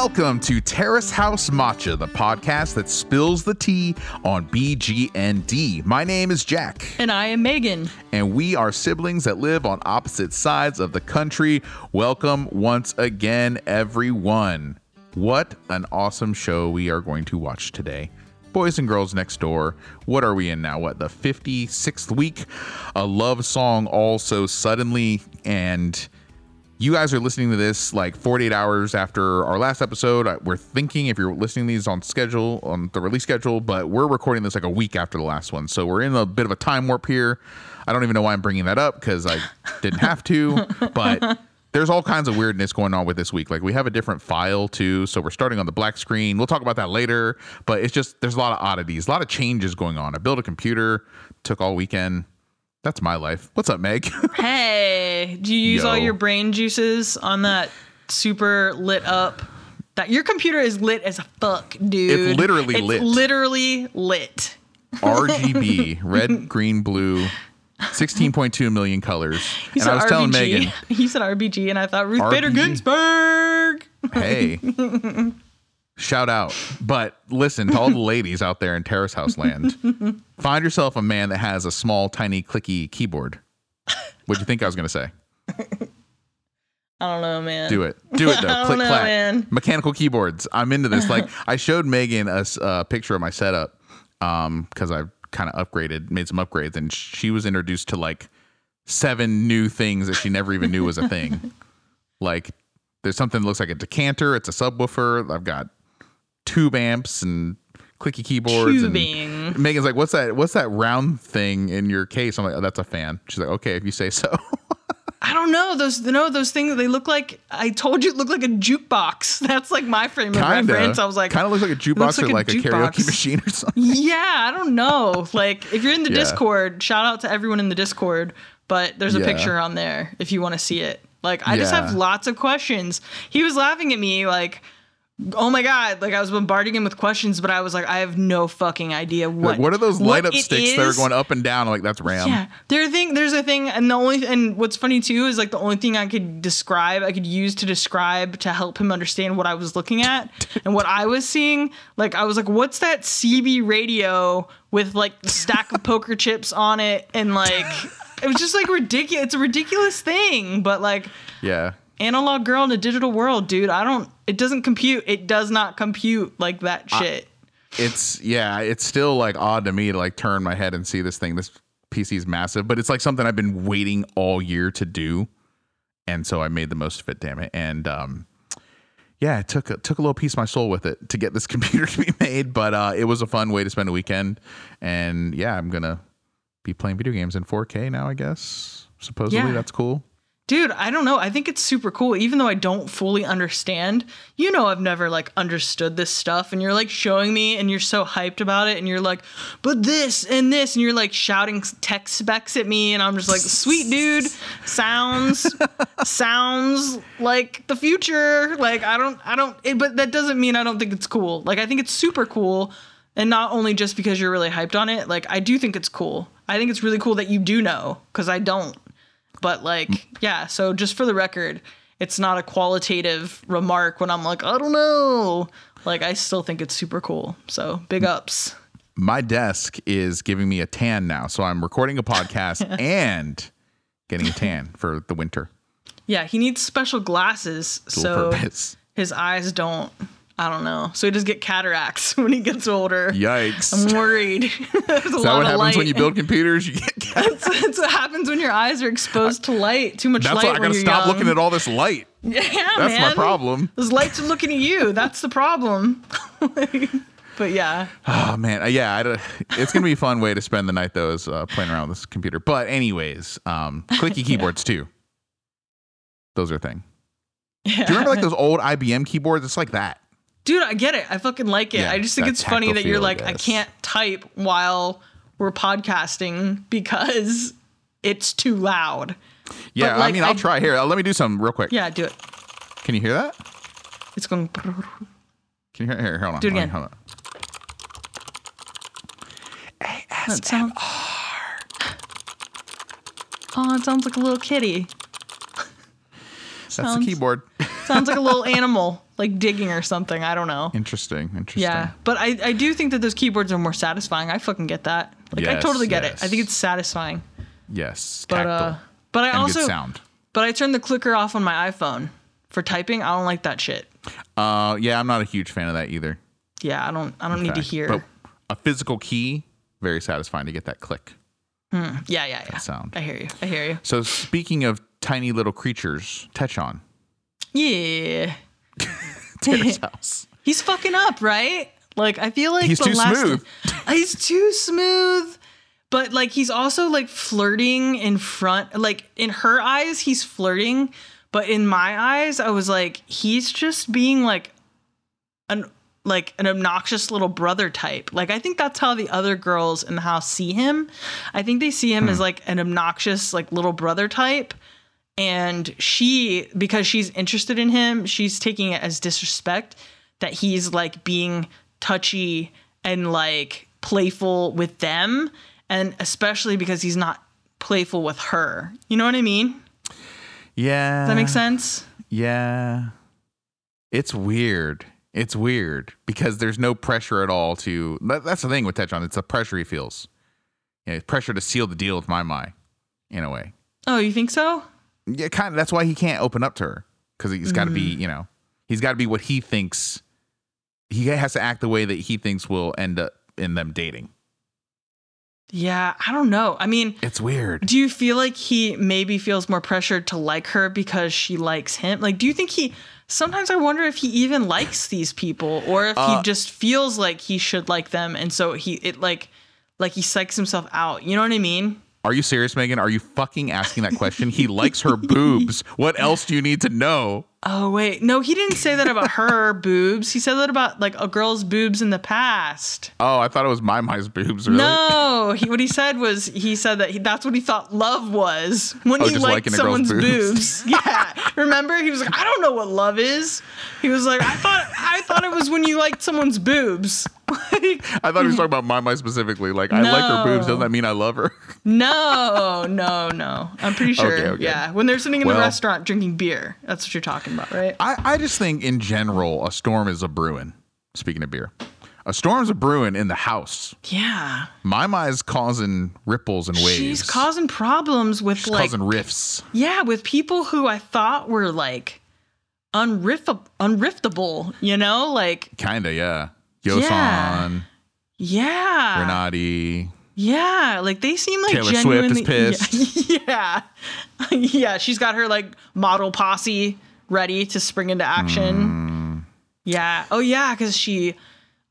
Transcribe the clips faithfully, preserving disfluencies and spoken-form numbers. Welcome to Terrace House Matcha, the podcast that spills the tea on B G N D. My name is Jack. And I am Megan. And we are siblings that live on opposite sides of the country. Welcome once again, everyone. What an awesome show we are going to watch today. Boys and Girls Next Door. What are we in now? What, the fifty-sixth week? A love song all so suddenly. And you guys are listening to this like forty-eight hours after our last episode. We're thinking, if you're listening to these on schedule, on the release schedule, but we're recording this like a week after the last one. So we're in a bit of a time warp here. I don't even know why I'm bringing that up because I didn't have to, but there's all kinds of weirdness going on with this week. Like we have a different file too. So we're starting on the black screen. We'll talk about that later, but it's just, there's a lot of oddities, a lot of changes going on. I built a computer, took all weekend. That's my life. What's up, Meg? Hey, do you use Yo. all your brain juices on that super lit up? That your computer is lit as a fuck, dude. It's literally it's lit. Literally lit. R G B, red, green, blue, sixteen point two million colors. You and said I was R B G. Telling Megan, you said R B G, and I thought Ruth R B G. Bader Ginsburg. Hey, shout out. But listen to all the ladies out there in Terrace House land. Find yourself a man that has a small, tiny, clicky keyboard. What'd you think I was going to say? I don't know, man. Do it. Do it, though. I Click, don't know, clack. Man. Mechanical keyboards. I'm into this. Like, I showed Megan a, a picture of my setup um, because I kind of upgraded, made some upgrades, and she was introduced to, like, seven new things that she never even knew was a thing. Like, there's something that looks like a decanter. It's a subwoofer. I've got tube amps and clicky keyboards. Tubing. And Megan's like, what's that what's that round thing in your case? I'm like, oh, that's a fan. She's like, okay, if you say so. I don't know. Those you know, those things, they look like, I told you it looked like a jukebox. That's like my frame of Kinda. reference. I was like, kind of looks like a jukebox like or a like jukebox. a karaoke machine or something. Yeah, I don't know. Like, if you're in the yeah. Discord, shout out to everyone in the Discord, but there's a yeah. picture on there if you want to see it. Like, I yeah. just have lots of questions. He was laughing at me like, oh my God, like I was bombarding him with questions, but I was like, I have no fucking idea what. Like, what are those light up sticks is? that are going up and down? I'm like, that's RAM. Yeah, there thing, there's a thing, and the only and what's funny too is like the only thing I could describe, I could use to describe to help him understand what I was looking at and what I was seeing. Like I was like, what's that C B radio with like the stack of poker chips on it, and like it was just like ridiculous. It's a ridiculous thing, but like yeah. Analog girl in a digital world, dude. I don't, it doesn't compute. It does not compute like that shit. I, it's, yeah, it's still like odd to me to like turn my head and see this thing. This P C is massive, but it's like something I've been waiting all year to do. And so I made the most of it, damn it. And, um, yeah, it took, it took a little piece of my soul with it to get this computer to be made, but, uh, it was a fun way to spend a weekend. And yeah, I'm going to be playing video games in four K now, I guess. Supposedly yeah. that's cool. Dude, I don't know. I think it's super cool, even though I don't fully understand. You know, I've never like understood this stuff, and you're like showing me, and you're so hyped about it, and you're like, but this and this, and you're like shouting tech specs at me, and I'm just like, sweet dude, sounds sounds like the future. Like I don't, I don't, it, but that doesn't mean I don't think it's cool. Like I think it's super cool, and not only just because you're really hyped on it. Like I do think it's cool. I think it's really cool that you do know, because I don't. But like, yeah, so just for the record, it's not a qualitative remark when I'm like, I don't know. Like, I still think it's super cool. So big ups. My desk is giving me a tan now. So I'm recording a podcast and getting a tan for the winter. Yeah, he needs special glasses. Dual so purpose. His eyes don't, I don't know. So he does get cataracts when he gets older. Yikes. I'm worried. There's is a that lot what happens light. When you build computers? You get That's, that's what happens when your eyes are exposed to light. Too much that's light. That's why I gotta stop young. looking at all this light. Yeah, that's man. my problem. Those lights are looking at you. That's the problem. But yeah. Oh man, yeah. I don't, it's gonna be a fun way to spend the night though, is uh, playing around with this computer. But anyways, um, clicky keyboards yeah. too. Those are a thing. Yeah. Do you remember like those old I B M keyboards? It's like that. Dude, I get it. I fucking like it. Yeah, I just think it's funny that feel, you're like, I, I can't type while we're podcasting because it's too loud. Yeah, like, I mean, I'll I, try here. Let me do something real quick. Yeah, do it. Can you hear that? It's going. Can you hear it? Here, hold on. Do it again. Hold on. A S M R. Oh, it sounds like a little kitty. That's sounds, the keyboard. Sounds like a little animal, like digging or something. I don't know. Interesting. Interesting. Yeah. But I, I do think that those keyboards are more satisfying. I fucking get that. Like, yes, I totally get yes. it. I think it's satisfying. Yes. But, tactile. Uh, but I and also, good sound. But I turned the clicker off on my iPhone for typing. I don't like that shit. Uh, yeah, I'm not a huge fan of that either. Yeah, I don't, I don't need to hear. But a physical key, very satisfying to get that click. Mm, yeah, yeah, yeah. That sound. I hear you. I hear you. So speaking of tiny little creatures, Taejoon. Yeah. Terrace House. He's fucking up, right? Like, I feel like he's the too last smooth. He's too smooth. But like, he's also like flirting in front. Like, in her eyes, he's flirting. But in my eyes, I was like, he's just being like an like an obnoxious little brother type. Like, I think that's how the other girls in the house see him. I think they see him hmm. as like an obnoxious, like little brother type. And she, because she's interested in him, she's taking it as disrespect that he's like being touchy and like playful with them. And especially because he's not playful with her. You know what I mean? Yeah. Does that make sense? Yeah. It's weird. It's weird because there's no pressure at all to, that's the thing with Taejoon. It's the pressure he feels. You know, pressure to seal the deal with Maimai in a way. Oh, you think so? Yeah, kind of. That's why he can't open up to her, because he's mm. got to be, you know, he's got to be what he thinks. He has to act the way that he thinks will end up in them dating. Yeah, I don't know. I mean, it's weird. Do you feel like he maybe feels more pressured to like her because she likes him? Like, do you think he, sometimes I wonder if he even likes these people, or if uh, he just feels like he should like them. And so he, it like, like he psychs himself out. You know what I mean? Are you serious, Megan? Are you fucking asking that question? He likes her boobs. What else do you need to know? Oh, wait. No, he didn't say that about her boobs. He said that about, like, a girl's boobs in the past. Oh, I thought it was Maimai's boobs, really. No. He, what he said was, he said that he, that's what he thought love was. When oh, he liked someone's boobs. boobs. Yeah. Remember? He was like, I don't know what love is. He was like, I thought I thought it was when you liked someone's boobs. Like, I thought he was talking about Maimai specifically. Like, no. I like her boobs. Doesn't that mean I love her? No, no, no. I'm pretty sure. Okay, okay. Yeah. When they're sitting in well, the restaurant drinking beer. That's what you're talking about, right? I, I just think in general, a storm is a brewing. Speaking of beer, a storm's a brewing in the house. Yeah. Maimai's causing ripples and waves. She's causing problems with She's like. Causing rifts. Yeah. With people who I thought were like unriff- unriftable, you know? Like. Kind of, yeah. Yosan. Yeah. Renati. Yeah. Like, they seem like Taylor genuinely. Taylor Swift is pissed. Yeah. Yeah. Yeah. She's got her, like, model posse ready to spring into action. Mm. Yeah. Oh, yeah. Because she,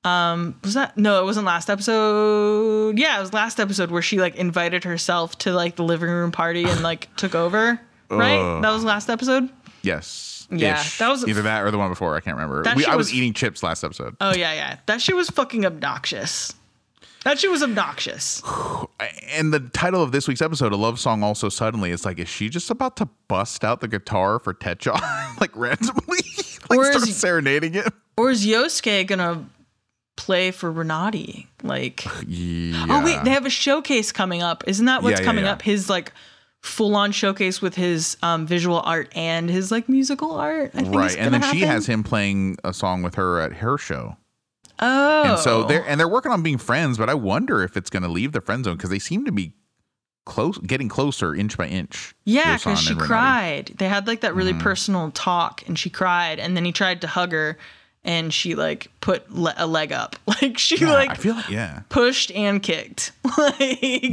um, was that? No, it wasn't last episode. Yeah. It was last episode where she, like, invited herself to, like, the living room party and, like, took over. Right? Uh, that was last episode? Yes. Yeah, ish. That was either that or the one before. I can't remember. We, I was, was eating chips last episode. Oh, yeah, yeah. That shit was fucking obnoxious. That shit was obnoxious. And the title of this week's episode, A Love Song Also Suddenly, it's like, is she just about to bust out the guitar for Taejoon? Like, randomly? Like, or start is, serenading it? Or is Yosuke going to play for Renati? Like, yeah. Oh, wait, they have a showcase coming up. Isn't that what's yeah, coming yeah, yeah. up? His, like, full-on showcase with his um, visual art and his like musical art. I think right, and then happen. She has him playing a song with her at her show. Oh, and so they're and they're working on being friends, but I wonder if it's going to leave the friend zone because they seem to be close, getting closer inch by inch. Yeah, because she cried. They had like that really mm. personal talk, and she cried, and then he tried to hug her, and she like put le- a leg up, like she yeah, like I feel like, yeah pushed and kicked. Like,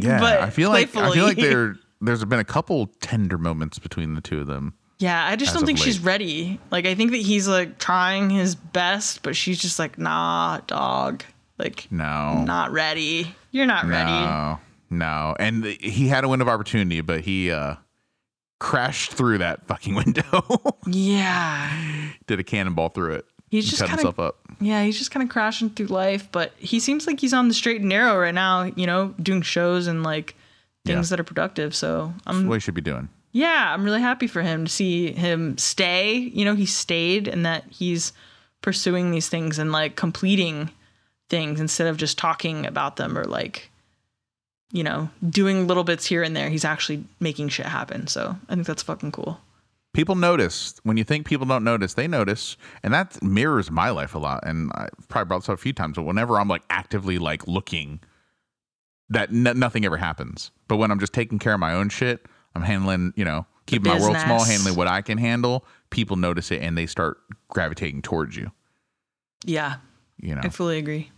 yeah, but I feel like playfully. I feel like they're. There's been a couple tender moments between the two of them. Yeah, I just don't think she's ready. Like, I think that he's, like, trying his best, but she's just like, nah, dog. Like, no, not ready. You're not ready. No, no. And he had a window of opportunity, but he uh, crashed through that fucking window. Yeah. Did a cannonball through it. He's just cut himself up. Yeah, he's just kind of crashing through life, but he seems like he's on the straight and narrow right now, you know, doing shows and, like, things yeah. that are productive. So I'm That's what he should be doing. Yeah, I'm really happy for him to see him stay. You know, he stayed and that he's pursuing these things and like completing things instead of just talking about them or like, you know, doing little bits here and there. He's actually making shit happen. So I think that's fucking cool. People notice. When you think people don't notice, they notice. And that mirrors my life a lot. And I've probably brought this up a few times, but whenever I'm like actively like looking, that n- nothing ever happens. But when I'm just taking care of my own shit, I'm handling, you know, keeping my world small, handling what I can handle, people notice it and they start gravitating towards you. Yeah. You know, I fully agree.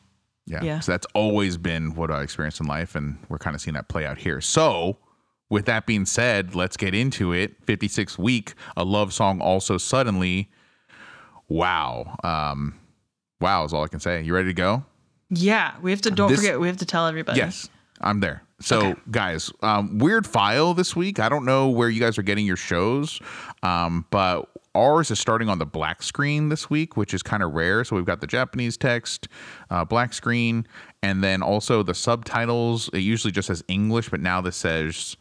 Yeah. yeah. So that's always been what I experienced in life. And we're kind of seeing that play out here. So with that being said, let's get into it. fifty-sixth week, a love song also suddenly. Wow. Um, wow is all I can say. You ready to go? Yeah. We have to, don't this, forget, we have to tell everybody. Yes. I'm there. So okay. guys, um, weird file this week. I don't know where you guys are getting your shows, um, but ours is starting on the black screen this week, which is kind of rare. So we've got the Japanese text, uh, black screen, and then also the subtitles. It usually just says English, but now this says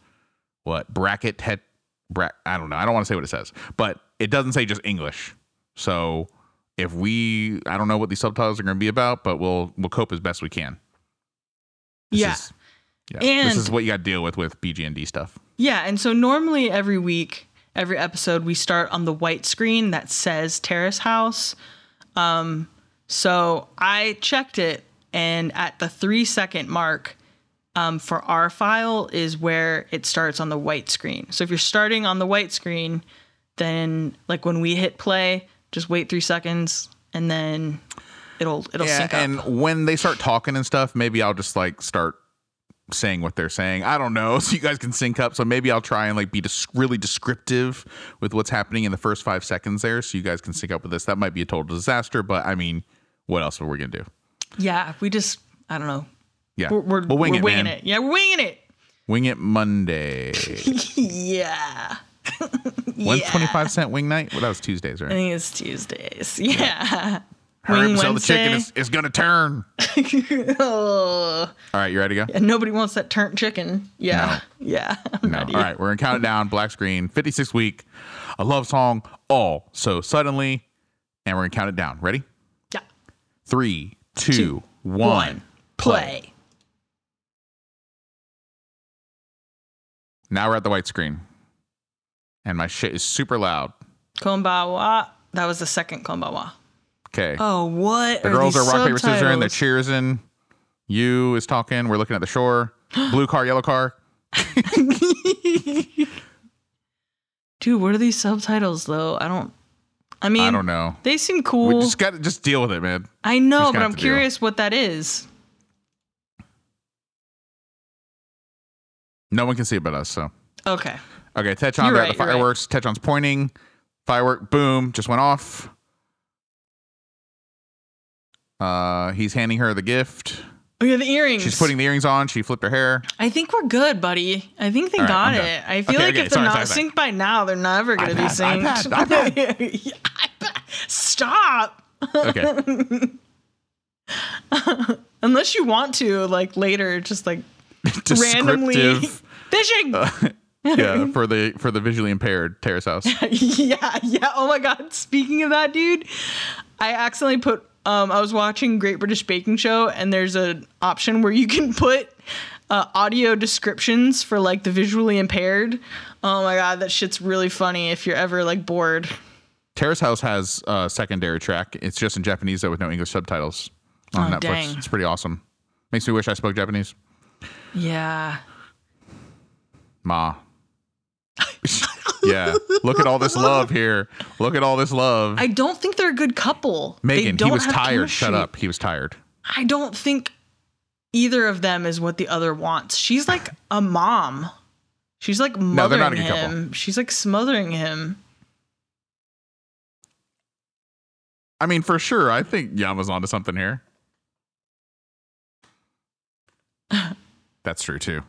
what? Bracket het, bra- I don't know. I don't want to say what it says, but it doesn't say just English. So if we, I don't know what these subtitles are going to be about, but we'll we'll cope as best we can. This yeah. Is, Yeah, and this is what you got to deal with with B G N D stuff. Yeah. And so normally every week, every episode, we start on the white screen that says Terrace House. Um, so I checked it, and at the three second mark um, for our file is where it starts on the white screen. So if you're starting on the white screen, then like when we hit play, just wait three seconds and then it'll, it'll yeah, sync up. And when they start talking and stuff, maybe I'll just like start saying what they're saying. I don't know. So you guys can sync up. So maybe I'll try and like be dis- really descriptive with what's happening in the first five seconds there. So you guys can sync up with this. That might be a total disaster, but I mean, what else are we going to do? Yeah. We just, I don't know. Yeah. We're, we're, we'll wing we're it, winging man. it. Yeah. We're winging it. Wing it Monday. yeah. one twenty-five cent wing night. Well, that was Tuesdays, right? I think it's Tuesdays. Yeah. yeah. Hurry up, sell the chicken. It's, it's going to turn. oh. All right, you ready to go? Yeah, nobody wants that turnt chicken. Yeah. No. Yeah. I'm no. All right, we're in countdown, black screen, fifty-sixth week, a love song, all so suddenly, and we're going to count it down. Ready? Yeah. Three, two, two one, one, play. play. Now we're at the white screen, and my shit is super loud. Konbawa. That was the second Konbawa. Okay. Oh, what? The girls are rock, paper, scissors in. They're cheersing. You is talking. We're looking at the shore. Blue car, yellow car. Dude, what are these subtitles, though? I don't... I mean... I don't know. They seem cool. We just got to just deal with it, man. I know, but I'm curious what that is. No one can see it but us, so... Okay. Okay, Tetron, they're at the fireworks. Right. Tetron's pointing. Firework, boom, just went off. Uh, he's handing her the gift. Oh yeah, the earrings. She's putting the earrings on. She flipped her hair. I think we're good, buddy. I think they right, got it. I feel okay, like okay, if sorry, they're sorry, not sorry. synced by now, they're never gonna be synced. iPad, iPad. iPad. Stop. Okay. Unless you want to, like later, just like randomly fishing. Uh, yeah, for the for the visually impaired Terrace House. yeah, yeah. Oh my God. Speaking of that, dude, I accidentally put. Um, I was watching Great British Baking Show, and there's an option where you can put uh, audio descriptions for, like, the visually impaired. Oh, my God, that shit's really funny if you're ever, like, bored. Terrace House has a uh, secondary track. It's just in Japanese, though, with no English subtitles on oh, Netflix. Dang. It's pretty awesome. Makes me wish I spoke Japanese. Yeah. Ma. Yeah. Look at all this love here. Look at all this love. I don't think they're a good couple. Megan, he was tired. Chemistry. Shut up. He was tired. I don't think either of them is what the other wants. She's like a mom. She's like mothering no, they're not a good him. Couple. She's like smothering him. I mean, for sure. I think Yama's onto something here. That's true, too.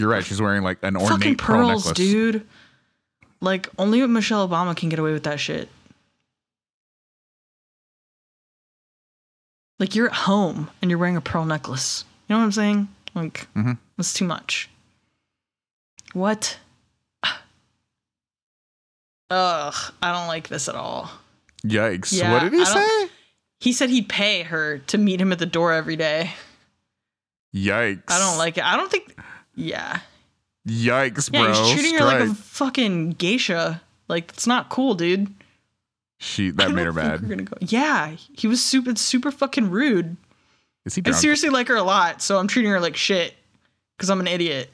You're right. She's wearing like an ornate fucking pearls, pearl necklace, dude. Like only Michelle Obama can get away with that shit. Like you're at home and you're wearing a pearl necklace. You know what I'm saying? Like mm-hmm. That's too much. What? Ugh, I don't like this at all. Yikes! Yeah, what did he say? He said he'd pay her to meet him at the door every day. Yikes! I don't like it. I don't think. Yeah. Yikes, yeah, bro. He's treating Strike. her like a fucking geisha. Like, that's not cool, dude. She that made her mad. We're gonna go. Yeah, he was super super fucking rude. Is he? Drunk? I seriously like her a lot, so I'm treating her like shit because I'm an idiot.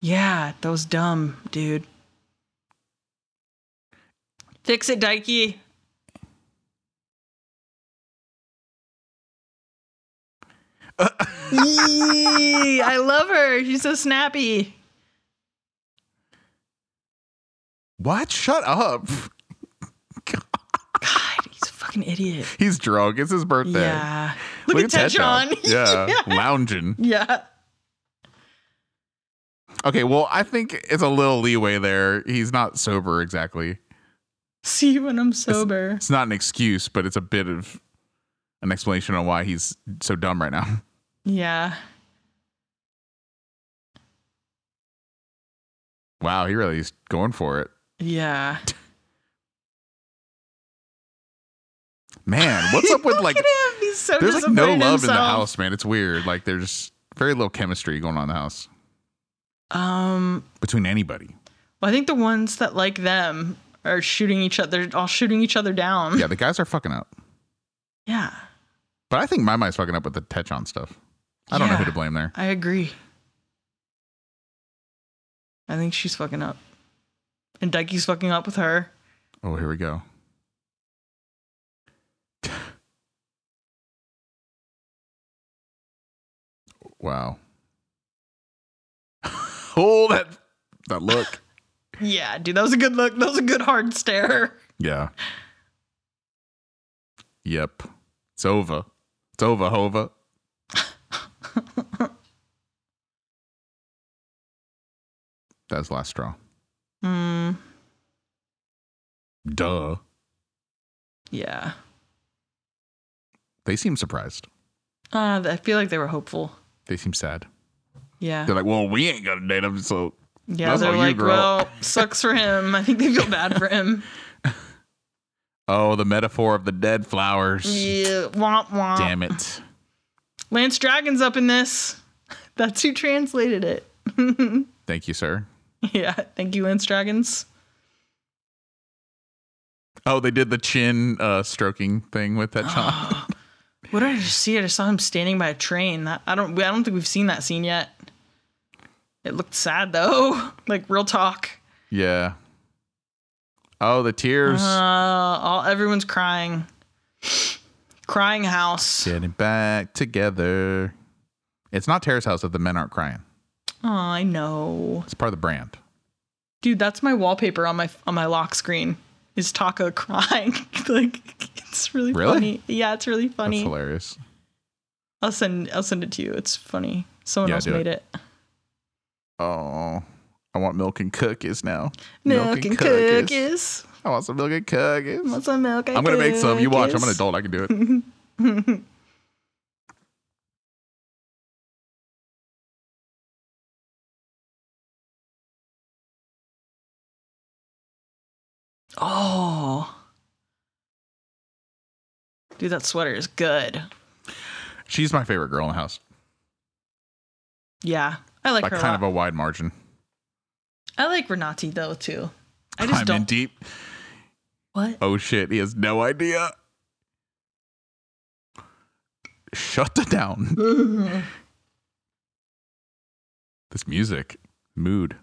Yeah, that was dumb, dude. Fix it, Daiki. Uh- Yee, I love her. She's so snappy. What? Shut up. God, he's a fucking idiot. He's drunk. It's his birthday. Yeah. Look, Look at, at Taejoon. Yeah. yeah. Lounging. Yeah. Okay, well, I think it's a little leeway there. He's not sober exactly. See, when I'm sober. It's, it's not an excuse, but it's a bit of an explanation on why he's so dumb right now. Yeah. Wow, he really is going for it. Yeah. Man, what's up with like He's so there's like no love himself. in the house, man. It's weird. Like there's very little chemistry going on in the house. Um between anybody. Well, I think the ones that like them are shooting each other, all shooting each other down. Yeah, the guys are fucking up. Yeah. But I think Maimai's fucking up with the Taejoon stuff. I don't yeah, know who to blame there. I agree. I think she's fucking up. And Daiki's fucking up with her. Oh, here we go. Wow. Oh, that that look. Yeah, dude, that was a good look. That was a good hard stare. Yeah. Yep. It's over. It's over, Hova. That's last straw. Mm. Duh. Yeah. They seem surprised. Uh, I feel like they were hopeful. They seem sad. Yeah. They're like, well, we ain't gonna date him, so yeah, they're like, you, well, sucks for him. I think they feel bad for him. Oh, the metaphor of the dead flowers. Yeah. Womp womp. Damn it. Lance Dragons up in this. That's who translated it. Thank you, sir. Yeah, thank you, Lance Dragons. Oh, they did the chin uh, stroking thing with that shot. What did I just see? I just saw him standing by a train. I don't. I don't think we've seen that scene yet. It looked sad though, like real talk. Yeah. Oh, the tears. Uh, all everyone's crying. Crying house. Getting back together. It's not Terrace House if the men aren't crying. Oh, I know. It's part of the brand. Dude, that's my wallpaper on my on my lock screen. Is Taka crying? Like, it's really, really funny. Yeah, it's really funny. That's hilarious. I'll send I'll send it to you. It's funny. Someone yeah, else made it. it. Oh, I want milk and cookies now. Milk, milk and, and cookies. cookies. I want some milk and cookies. I want some milk and I'm gonna cookies. make some. You watch. I'm an adult. I can do it. Oh, dude, that sweater is good. She's my favorite girl in the house. Yeah, I like By her. Kind a lot. of a wide margin. I like Renati though too. I just I'm don't. In deep. What? Oh shit! He has no idea. Shut it down. This music, mood.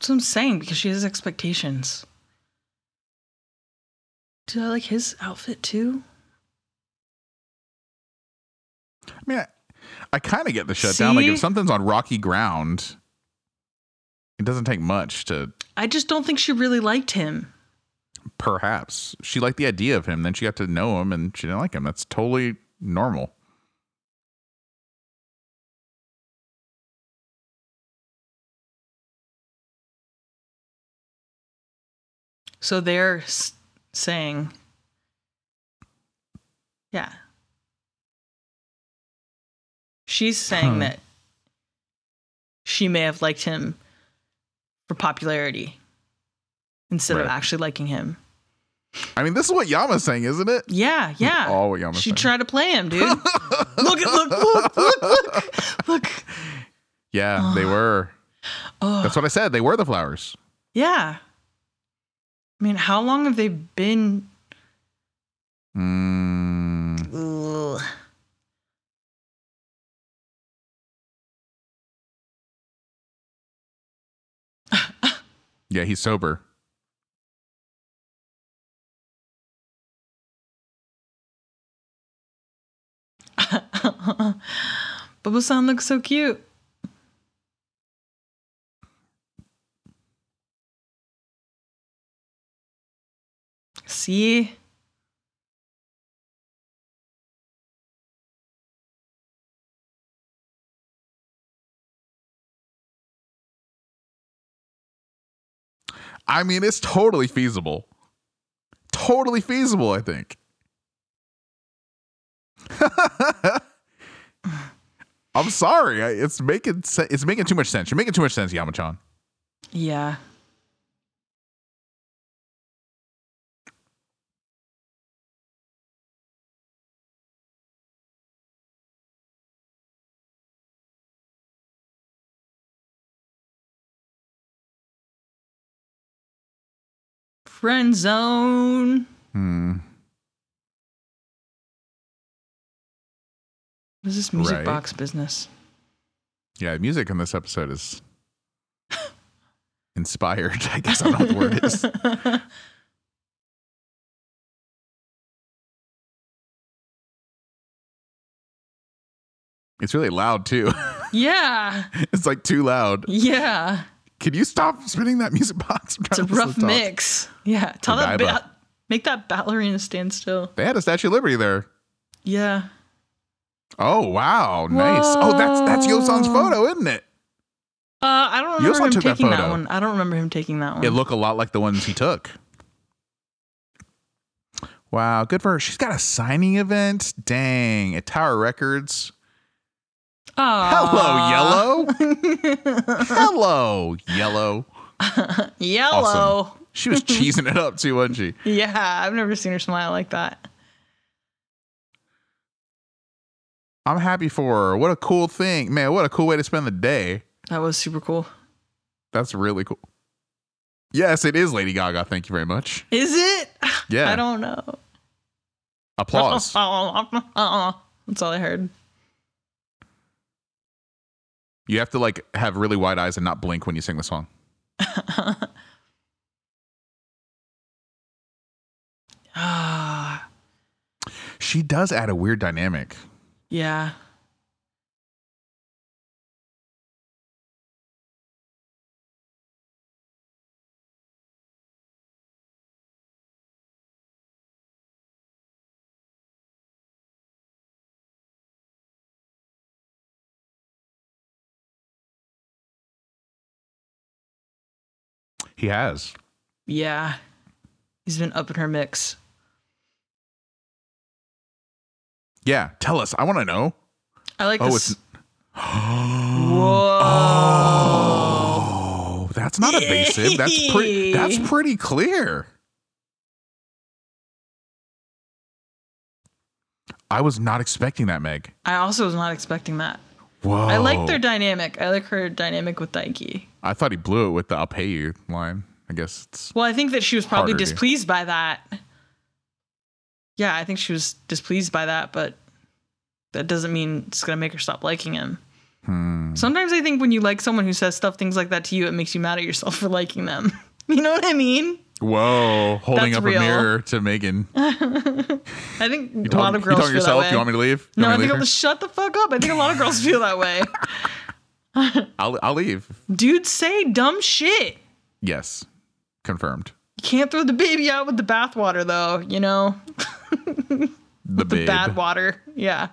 That's what I'm saying, because she has expectations. Did I like his outfit too? I mean, I, I kind of get the shutdown. See? Like if something's on rocky ground, it doesn't take much to. I just don't think she really liked him. Perhaps she liked the idea of him. Then she got to know him and she didn't like him. That's totally normal. So they're s- saying, yeah. She's saying huh. that she may have liked him for popularity. instead right. of actually liking him. I mean, this is what Yama's saying, isn't it? Yeah, yeah. It's all what Yama's she saying. She tried to play him, dude. look, look, look, look, look, look. Yeah, oh. they were. Oh. That's what I said. They were the flowers. Yeah. I mean, how long have they been? Mm. Yeah, he's sober. Bobo-san looks so cute. See? I mean, it's totally feasible. Totally feasible, I think. I'm sorry. I, it's making se- it's making too much sense. You're making too much sense, Yamachan. Yeah. Friend zone. Hmm. What is this music right. box business? Yeah, the music in this episode is inspired. I guess I don't know what the word is. It's really loud too. Yeah. It's like too loud. Yeah. Can you stop spinning that music box? It's a rough mix. Yeah. Tell that ba- make that ballerina stand still. They had a Statue of Liberty there. Yeah. Oh, wow. Whoa. Nice. Oh, that's that's Yosan's photo, isn't it? Uh, I don't remember Yosan him took taking that, that one. I don't remember him taking that one. It looked a lot like the ones he took. Wow. Good for her. She's got a signing event. Dang. At Tower Records. Aww. Hello, Yellow. Hello, Yellow. Yellow. Awesome. She was cheesing it up too, wasn't she? Yeah, I've never seen her smile like that. I'm happy for her. What a cool thing. Man, what a cool way to spend the day. That was super cool. That's really cool. Yes, it is Lady Gaga. Thank you very much. Is it? Yeah. I don't know. Applause. That's all I heard. You have to like have really wide eyes and not blink when you sing the song. She does add a weird dynamic. Yeah. He has. Yeah. He's been up in her mix. Yeah. Tell us. I want to know. I like oh, this. It's... Whoa. Oh, that's not evasive. That's pretty, that's pretty clear. I was not expecting that, Meg. I also was not expecting that. Whoa. I like their dynamic. I like her dynamic with Daiki. I thought he blew it with the I'll pay you line. I guess it's Well, I think that she was probably displeased by that. Yeah, I think she was displeased by that, but that doesn't mean it's going to make her stop liking him. Hmm. Sometimes I think when you like someone who says stuff, things like that to you, it makes you mad at yourself for liking them. You know what I mean? Whoa, holding That's up real. a mirror to Megan. I think a lot of girls feel that way. You talking yourself? You want me to leave? You no, I think I'll shut the fuck up. I think a lot of girls feel that way. I'll I'll leave. Dude, say dumb shit. Yes, confirmed. You can't throw the baby out with the bathwater, though. You know, the, the bad water. Yeah.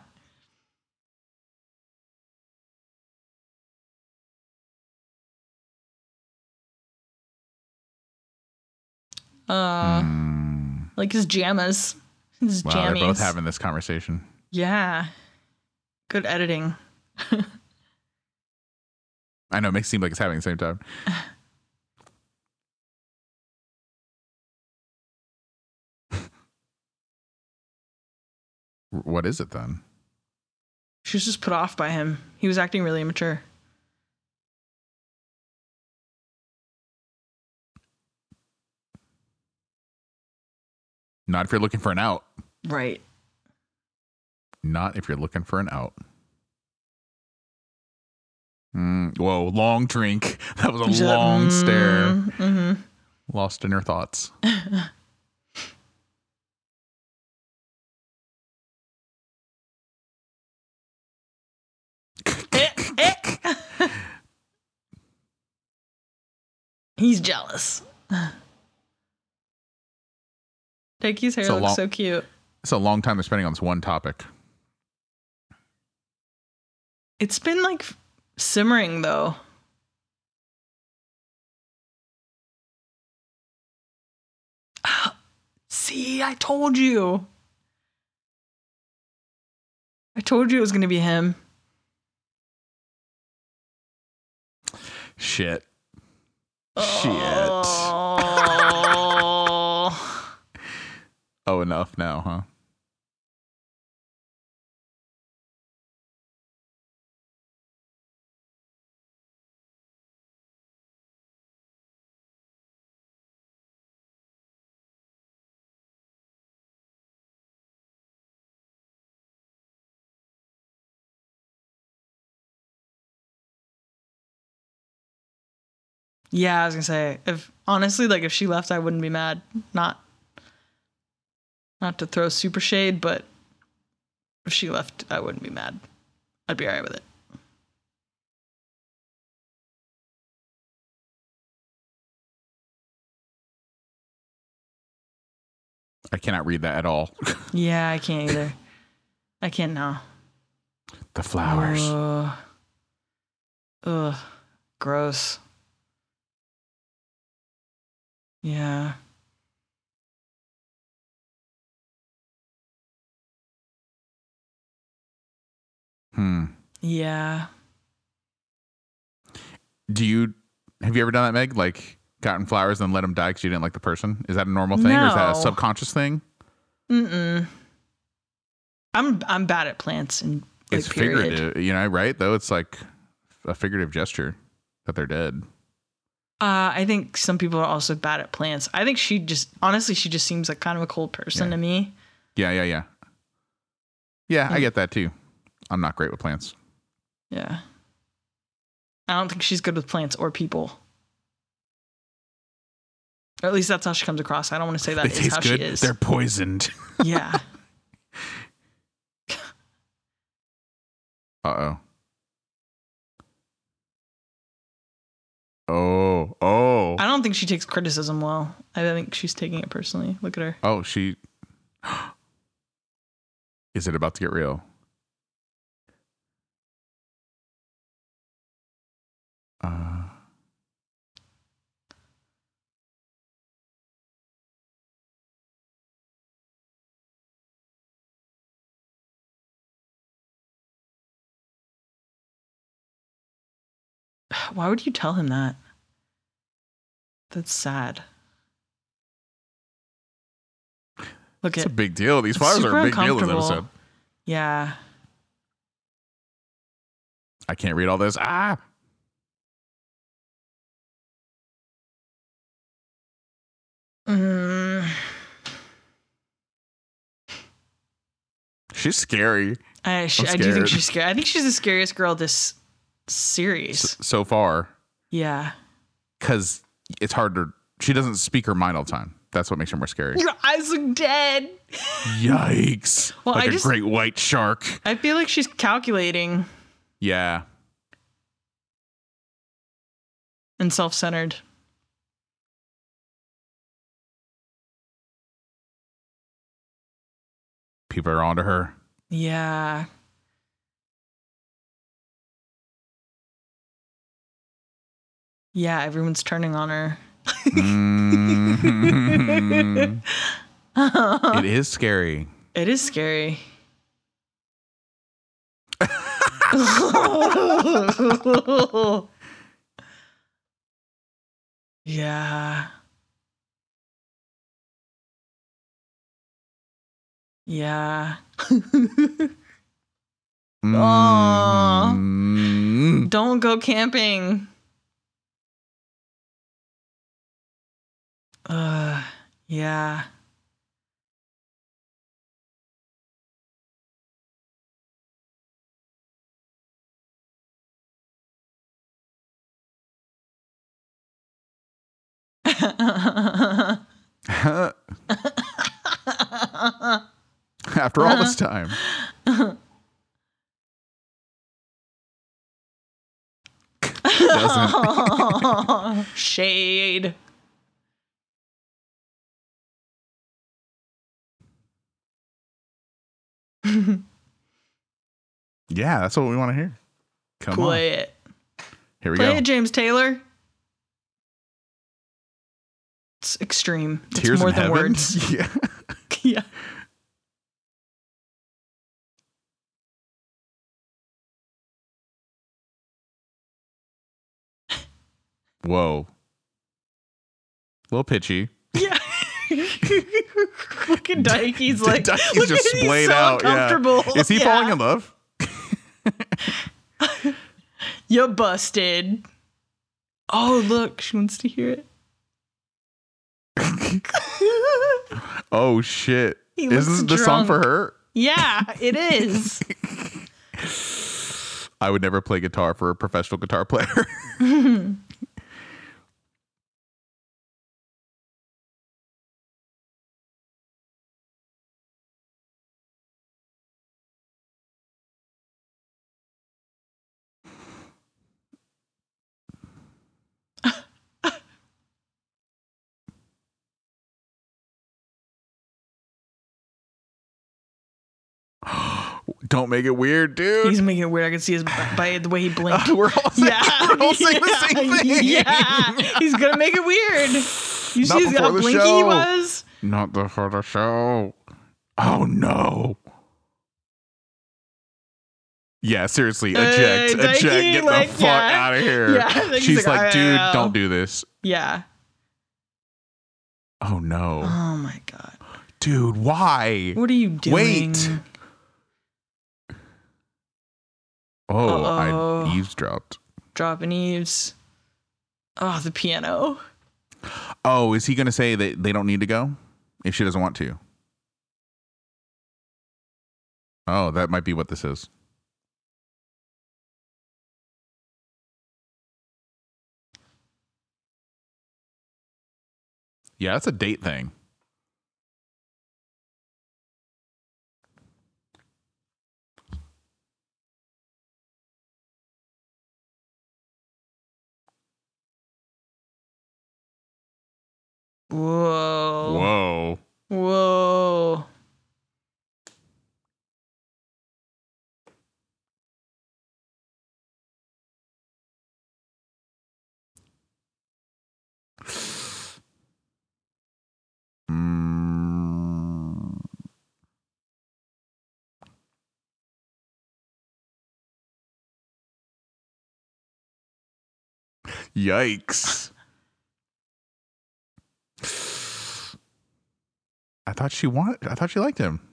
Uh, mm. Like his jammas. His wow, jammies. They're both having this conversation. Yeah. Good editing. I know, it makes it seem like it's happening at the same time. What is it then? She was just put off by him. He was acting really immature. Not if you're looking for an out. Right. Not if you're looking for an out. Mm, whoa, long drink. That was a She's long like, mm, stare. Mm-hmm. Lost in her thoughts. He's jealous. Daiki's hair looks long, so cute. It's a long time they're spending on this one topic. It's been like simmering though. See, I told you. I told you it was going to be him. Shit. Oh. Shit. Oh, enough now, huh? Yeah, I was gonna say, if honestly, like if she left, I wouldn't be mad. Not, not to throw super shade, but if she left, I wouldn't be mad. I'd be all right with it. I cannot read that at all. Yeah, I can't either. I can't now. The flowers. Ugh. Ugh. Gross. Yeah. Hmm. Yeah. Do you, have you ever done that, Meg? Like gotten flowers and let them die because you didn't like the person? Is that a normal thing no. or is that a subconscious thing? Mm-mm. I'm, I'm bad at plants and like, it's period. Figurative, you know, right? Though it's like a figurative gesture that they're dead. Uh, I think some people are also bad at plants. I think she just, honestly, she just seems like kind of a cold person yeah. to me. Yeah, yeah, yeah. Yeah, yeah, I get that too. I'm not great with plants. Yeah. I don't think she's good with plants or people. Or at least that's how she comes across. I don't want to say that they is how good. She is. They're poisoned. Yeah. Uh-oh. Oh, oh. I don't think she takes criticism well. I think she's taking it personally. Look at her. Oh, she... Is it about to get real? Uh... Why would you tell him that? That's sad. Look, it's a big deal. These flowers are a big deal this episode. Yeah. I can't read all this. Ah. Mm. She's scary. I, she, I do think she's scary. I think she's the scariest girl this series so, so far. Yeah, because it's hard to, she doesn't speak her mind all the time. That's what makes her more scary. Your eyes look dead. Yikes. Well, like I a just, great white shark. I feel like she's calculating. Yeah. And self-centered. People are onto her. Yeah. Yeah, everyone's turning on her. Mm-hmm. It is scary. It is scary. Yeah. Yeah. Mm-hmm. Oh, don't go camping. Uh, yeah. After all this time. Doesn't. Shade. Yeah, that's what we want to hear. Come on. Play it. Here we go. Play it, James Taylor. It's extreme. It's Tears more in than heaven? Words. Yeah. Yeah. Whoa. A little pitchy. Yeah. Look at Daiki's like, Daiki's look just at splayed he's so out. Uncomfortable. Yeah. Is he yeah. falling in love? You're busted. Oh, look. She wants to hear it. Oh, shit. He looks Isn't this the song for her? Yeah, it is. I would never play guitar for a professional guitar player. Don't make it weird, dude. He's making it weird. I can see his by the way he blinked. Uh, we're all saying, yeah. we're all saying yeah. the same thing. Yeah, he's gonna make it weird. You Not see how blinky show. he was. Not before the show. Oh no. Yeah, seriously, eject, uh, eject, Daiki, get like, the fuck yeah. out of here. Yeah, she's like, like dude, don't do this. Yeah. Oh no. Oh my god. Dude, why? What are you doing? Wait. Oh, Uh-oh. I eavesdropped. Dropping eaves. Oh, the piano. Oh, is he going to say that they don't need to go if she doesn't want to? Oh, that might be what this is. Yeah, that's a date thing. Whoa. Whoa. Whoa. Mm. Yikes. I thought she wanted, I thought she liked him.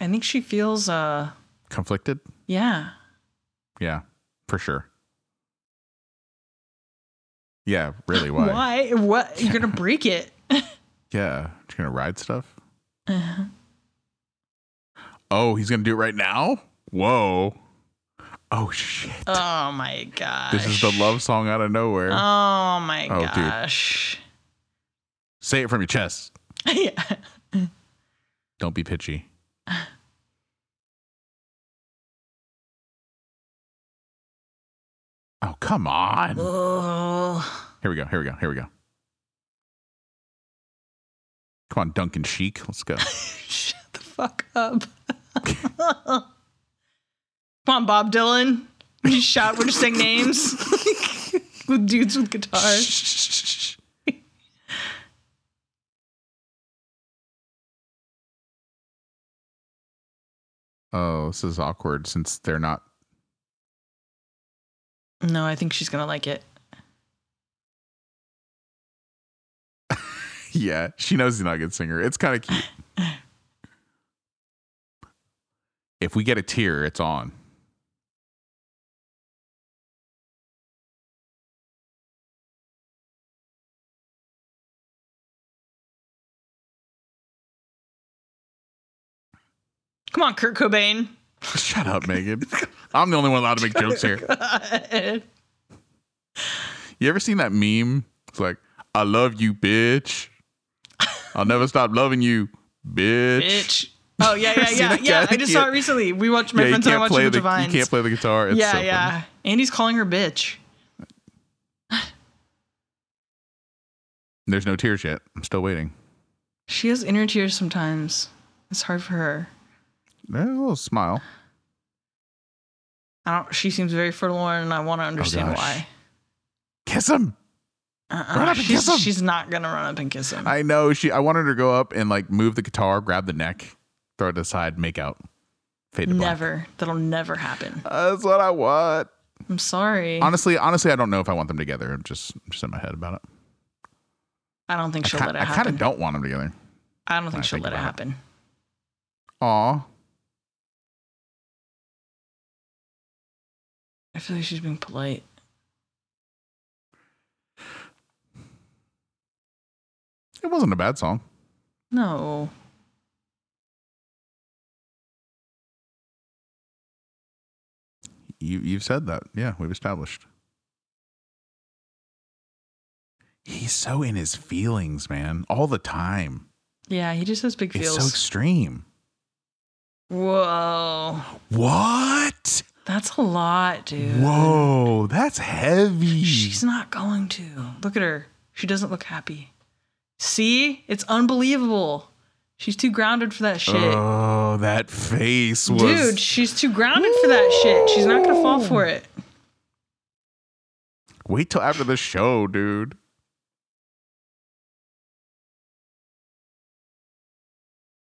I think she feels uh conflicted. Yeah. Yeah, for sure. Yeah, really. Why? Why? What? You're gonna break it. Yeah, she's gonna ride stuff. Uh-huh. Oh, he's gonna do it right now. Whoa. Oh shit. Oh my gosh. This is the love song out of nowhere. Oh my oh, gosh. Dude. Say it from your chest. Yeah. Don't be pitchy. Oh, come on. Oh. Here we go. Here we go. Here we go. Come on, Duncan Sheik. Let's go. Shut the fuck up. Come on, Bob Dylan. We just shout. We're just saying names. With dudes with guitars. Oh, this is awkward since they're not. No, I think she's going to like it. Yeah, she knows he's not a good singer. It's kind of cute. If we get a tear, it's on. Come on, Kurt Cobain. Shut up, Megan. I'm the only one allowed to make jokes here. God. You ever seen that meme? It's like, I love you, bitch. I'll never stop loving you, bitch. Bitch. Oh, yeah, yeah, yeah. yeah. I just saw it recently. We watched my yeah, friends and I watched The Divines. You can't play the guitar. It's yeah, so yeah. Funny. Andy's calling her bitch. There's no tears yet. I'm still waiting. She has inner tears sometimes. It's hard for her. There's a little smile. I don't. She seems very forlorn, and I want to understand oh why. Kiss him. Uh-uh. Run up and she's, kiss him. She's not gonna run up and kiss him. I know. She. I wanted her to go up and like move the guitar, grab the neck, throw it to the side, make out, fade to black. Never. That'll never happen. Uh, that's what I want. I'm sorry. Honestly, honestly, I don't know if I want them together. I'm just, I'm just in my head about it. I don't think she'll let it happen. I kind of don't want them together. I don't think she'll let it happen. Aw. I feel like she's being polite. It wasn't a bad song. No. You, you've said that. Yeah, we've established. He's so in his feelings, man. All the time. Yeah, he just has big feels. It's so extreme. Whoa. What? That's a lot, dude. Whoa, that's heavy. She's not going to. Look at her. She doesn't look happy. See? It's unbelievable. She's too grounded for that shit. Oh, that face was... Dude, she's too grounded Whoa. for that shit. She's not going to fall for it. Wait till after the show, dude.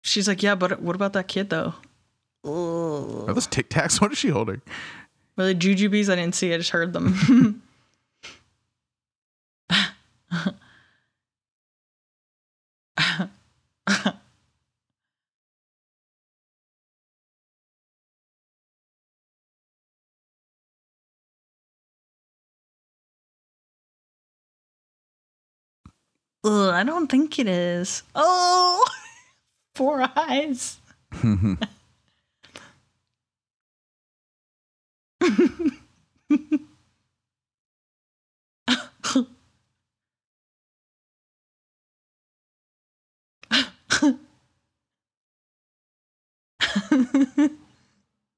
She's like, yeah, but what about that kid, though? Oh. Are those Tic Tacs? What is she holding? Were they jujubes? I didn't see. I just heard them. Ugh, I don't think it is. Oh, four eyes.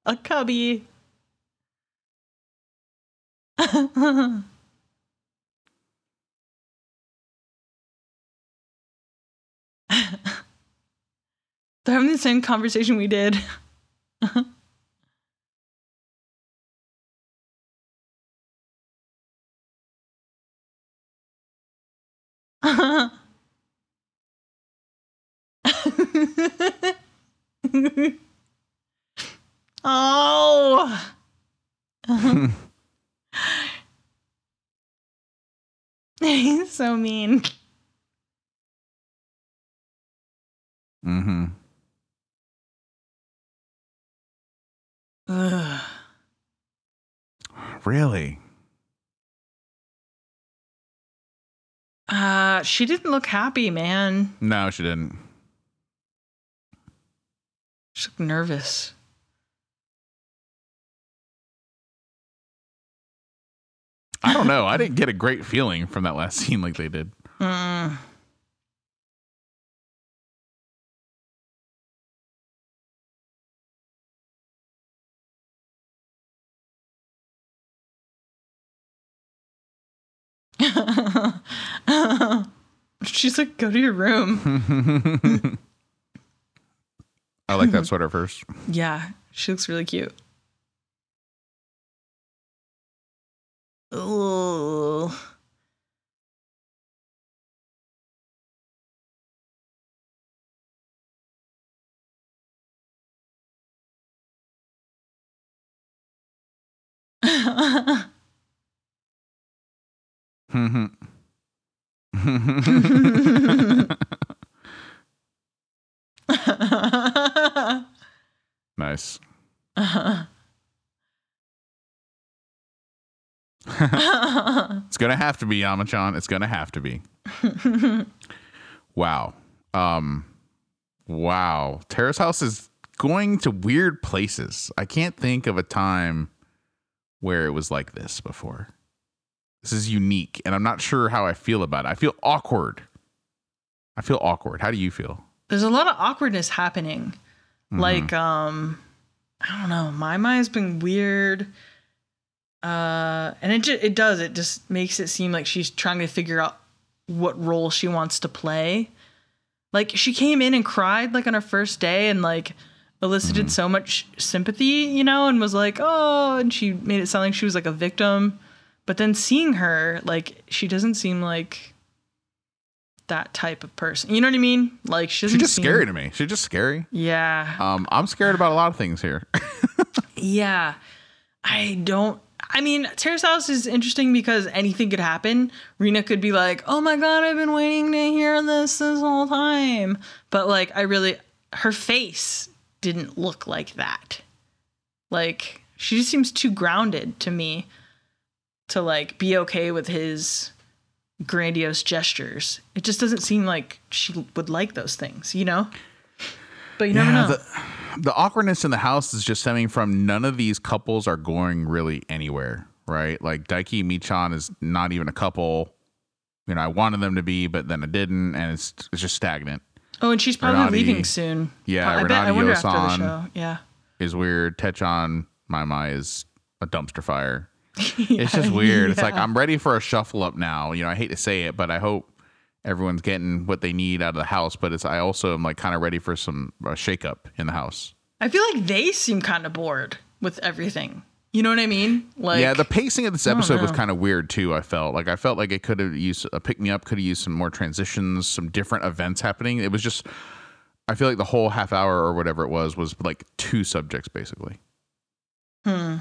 A cubby. They're having the same conversation we did. Oh. He's so mean. Mm-hmm. Ugh. Really? Uh, she didn't look happy, man. No, she didn't. She looked nervous. I don't know. I didn't get a great feeling from that last scene like they did. Mm. She's like, go to your room. I like that sweater first. Yeah, she looks really cute. Ooh. Nice. It's going to have to be Yamachan. It's going to have to be. Wow. Um, wow. Terrace House is going to weird places. I can't think of a time where it was like this before. This is unique, and I'm not sure how I feel about it. I feel awkward. I feel awkward. How do you feel? There's a lot of awkwardness happening. Mm-hmm. Like, um, I don't know. Maimai has been weird. Uh, and it ju- it does. It just makes it seem like she's trying to figure out what role she wants to play. Like, she came in and cried, like, on her first day and, like, elicited mm-hmm. so much sympathy, you know, and was like, oh, and she made it sound like she was, like, a victim. But then seeing her, like, she doesn't seem like that type of person. You know what I mean? Like, she she's just seem... scary to me. She's just scary. Yeah. Um, I'm scared about a lot of things here. Yeah. I don't. I mean, Terrace House is interesting because anything could happen. Rena could be like, oh, my God, I've been waiting to hear this this whole time. But, like, I really, her face didn't look like that. Like, she just seems too grounded to me to, like, be okay with his grandiose gestures. It just doesn't seem like she would like those things, you know? But you yeah, never know. The, the awkwardness in the house is just stemming from none of these couples are going really anywhere, right? Like, Daiki Michan is not even a couple. You know, I wanted them to be, but then I didn't, and it's it's just stagnant. Oh, and she's probably Renati, leaving soon. Yeah, I, Renati, bet, I wonder Yosan after the show. Yeah, is weird. Tetron Maimai is a dumpster fire. Yeah, it's just weird. Yeah. It's like, I'm ready for a shuffle up now. You know, I hate to say it, but I hope everyone's getting what they need out of the house. But it's, I also am like kind of ready for some uh, shakeup in the house. I feel like they seem kind of bored with everything. You know what I mean? Like, yeah, the pacing of this episode was kind of weird too. I felt like I felt like it could have used a pick me up, could have used some more transitions, some different events happening. It was just, I feel like the whole half hour or whatever it was was like two subjects basically. Hmm.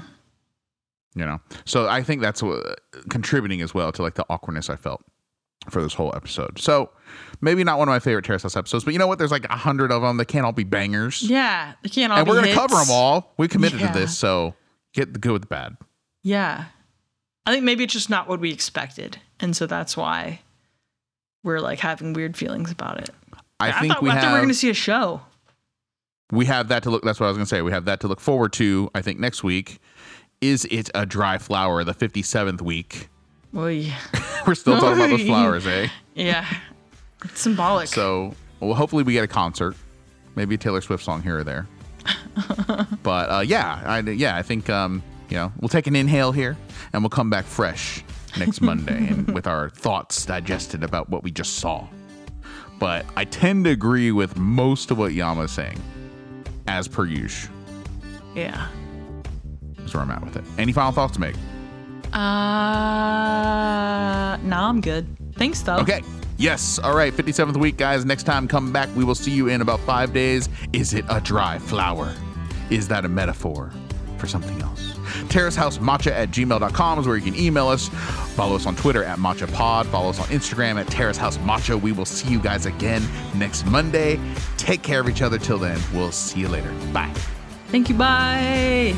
You know, so I think that's what, contributing as well to like the awkwardness I felt for this whole episode. So maybe not one of my favorite Terrace House episodes, but you know what? There's like a hundred of them. They can't all be bangers. Yeah, they can't all. And be we're gonna hits. Cover them all. We committed yeah. to this, so get the good with the bad. Yeah, I think maybe it's just not what we expected, and so that's why we're like having weird feelings about it. I, I think thought we have, we're gonna see a show. We have that to look. That's what I was gonna say. We have that to look forward to. I think next week. Is it a dry flower, the fifty-seventh week? Oy. We're still talking Oy. About those flowers, eh? Yeah. It's symbolic. So, well, hopefully we get a concert. Maybe a Taylor Swift song here or there. But, uh, yeah. I, yeah, I think, um, you know, we'll take an inhale here, and we'll come back fresh next Monday and with our thoughts digested about what we just saw. But I tend to agree with most of what Yama's saying, as per usual. Yeah. That's where I'm at with it. Any final thoughts to make? Uh, nah, I'm good. Thanks, though. Okay. Yes. All right. fifty-seventh week, guys. Next time, come back. We will see you in about five days. Is it a dry flower? Is that a metaphor for something else? terracehousematcha at gmail dot com is where you can email us. Follow us on Twitter at matchapod. Follow us on Instagram at terracehousematcha. We will see you guys again next Monday. Take care of each other till then. We'll see you later. Bye. Thank you. Bye.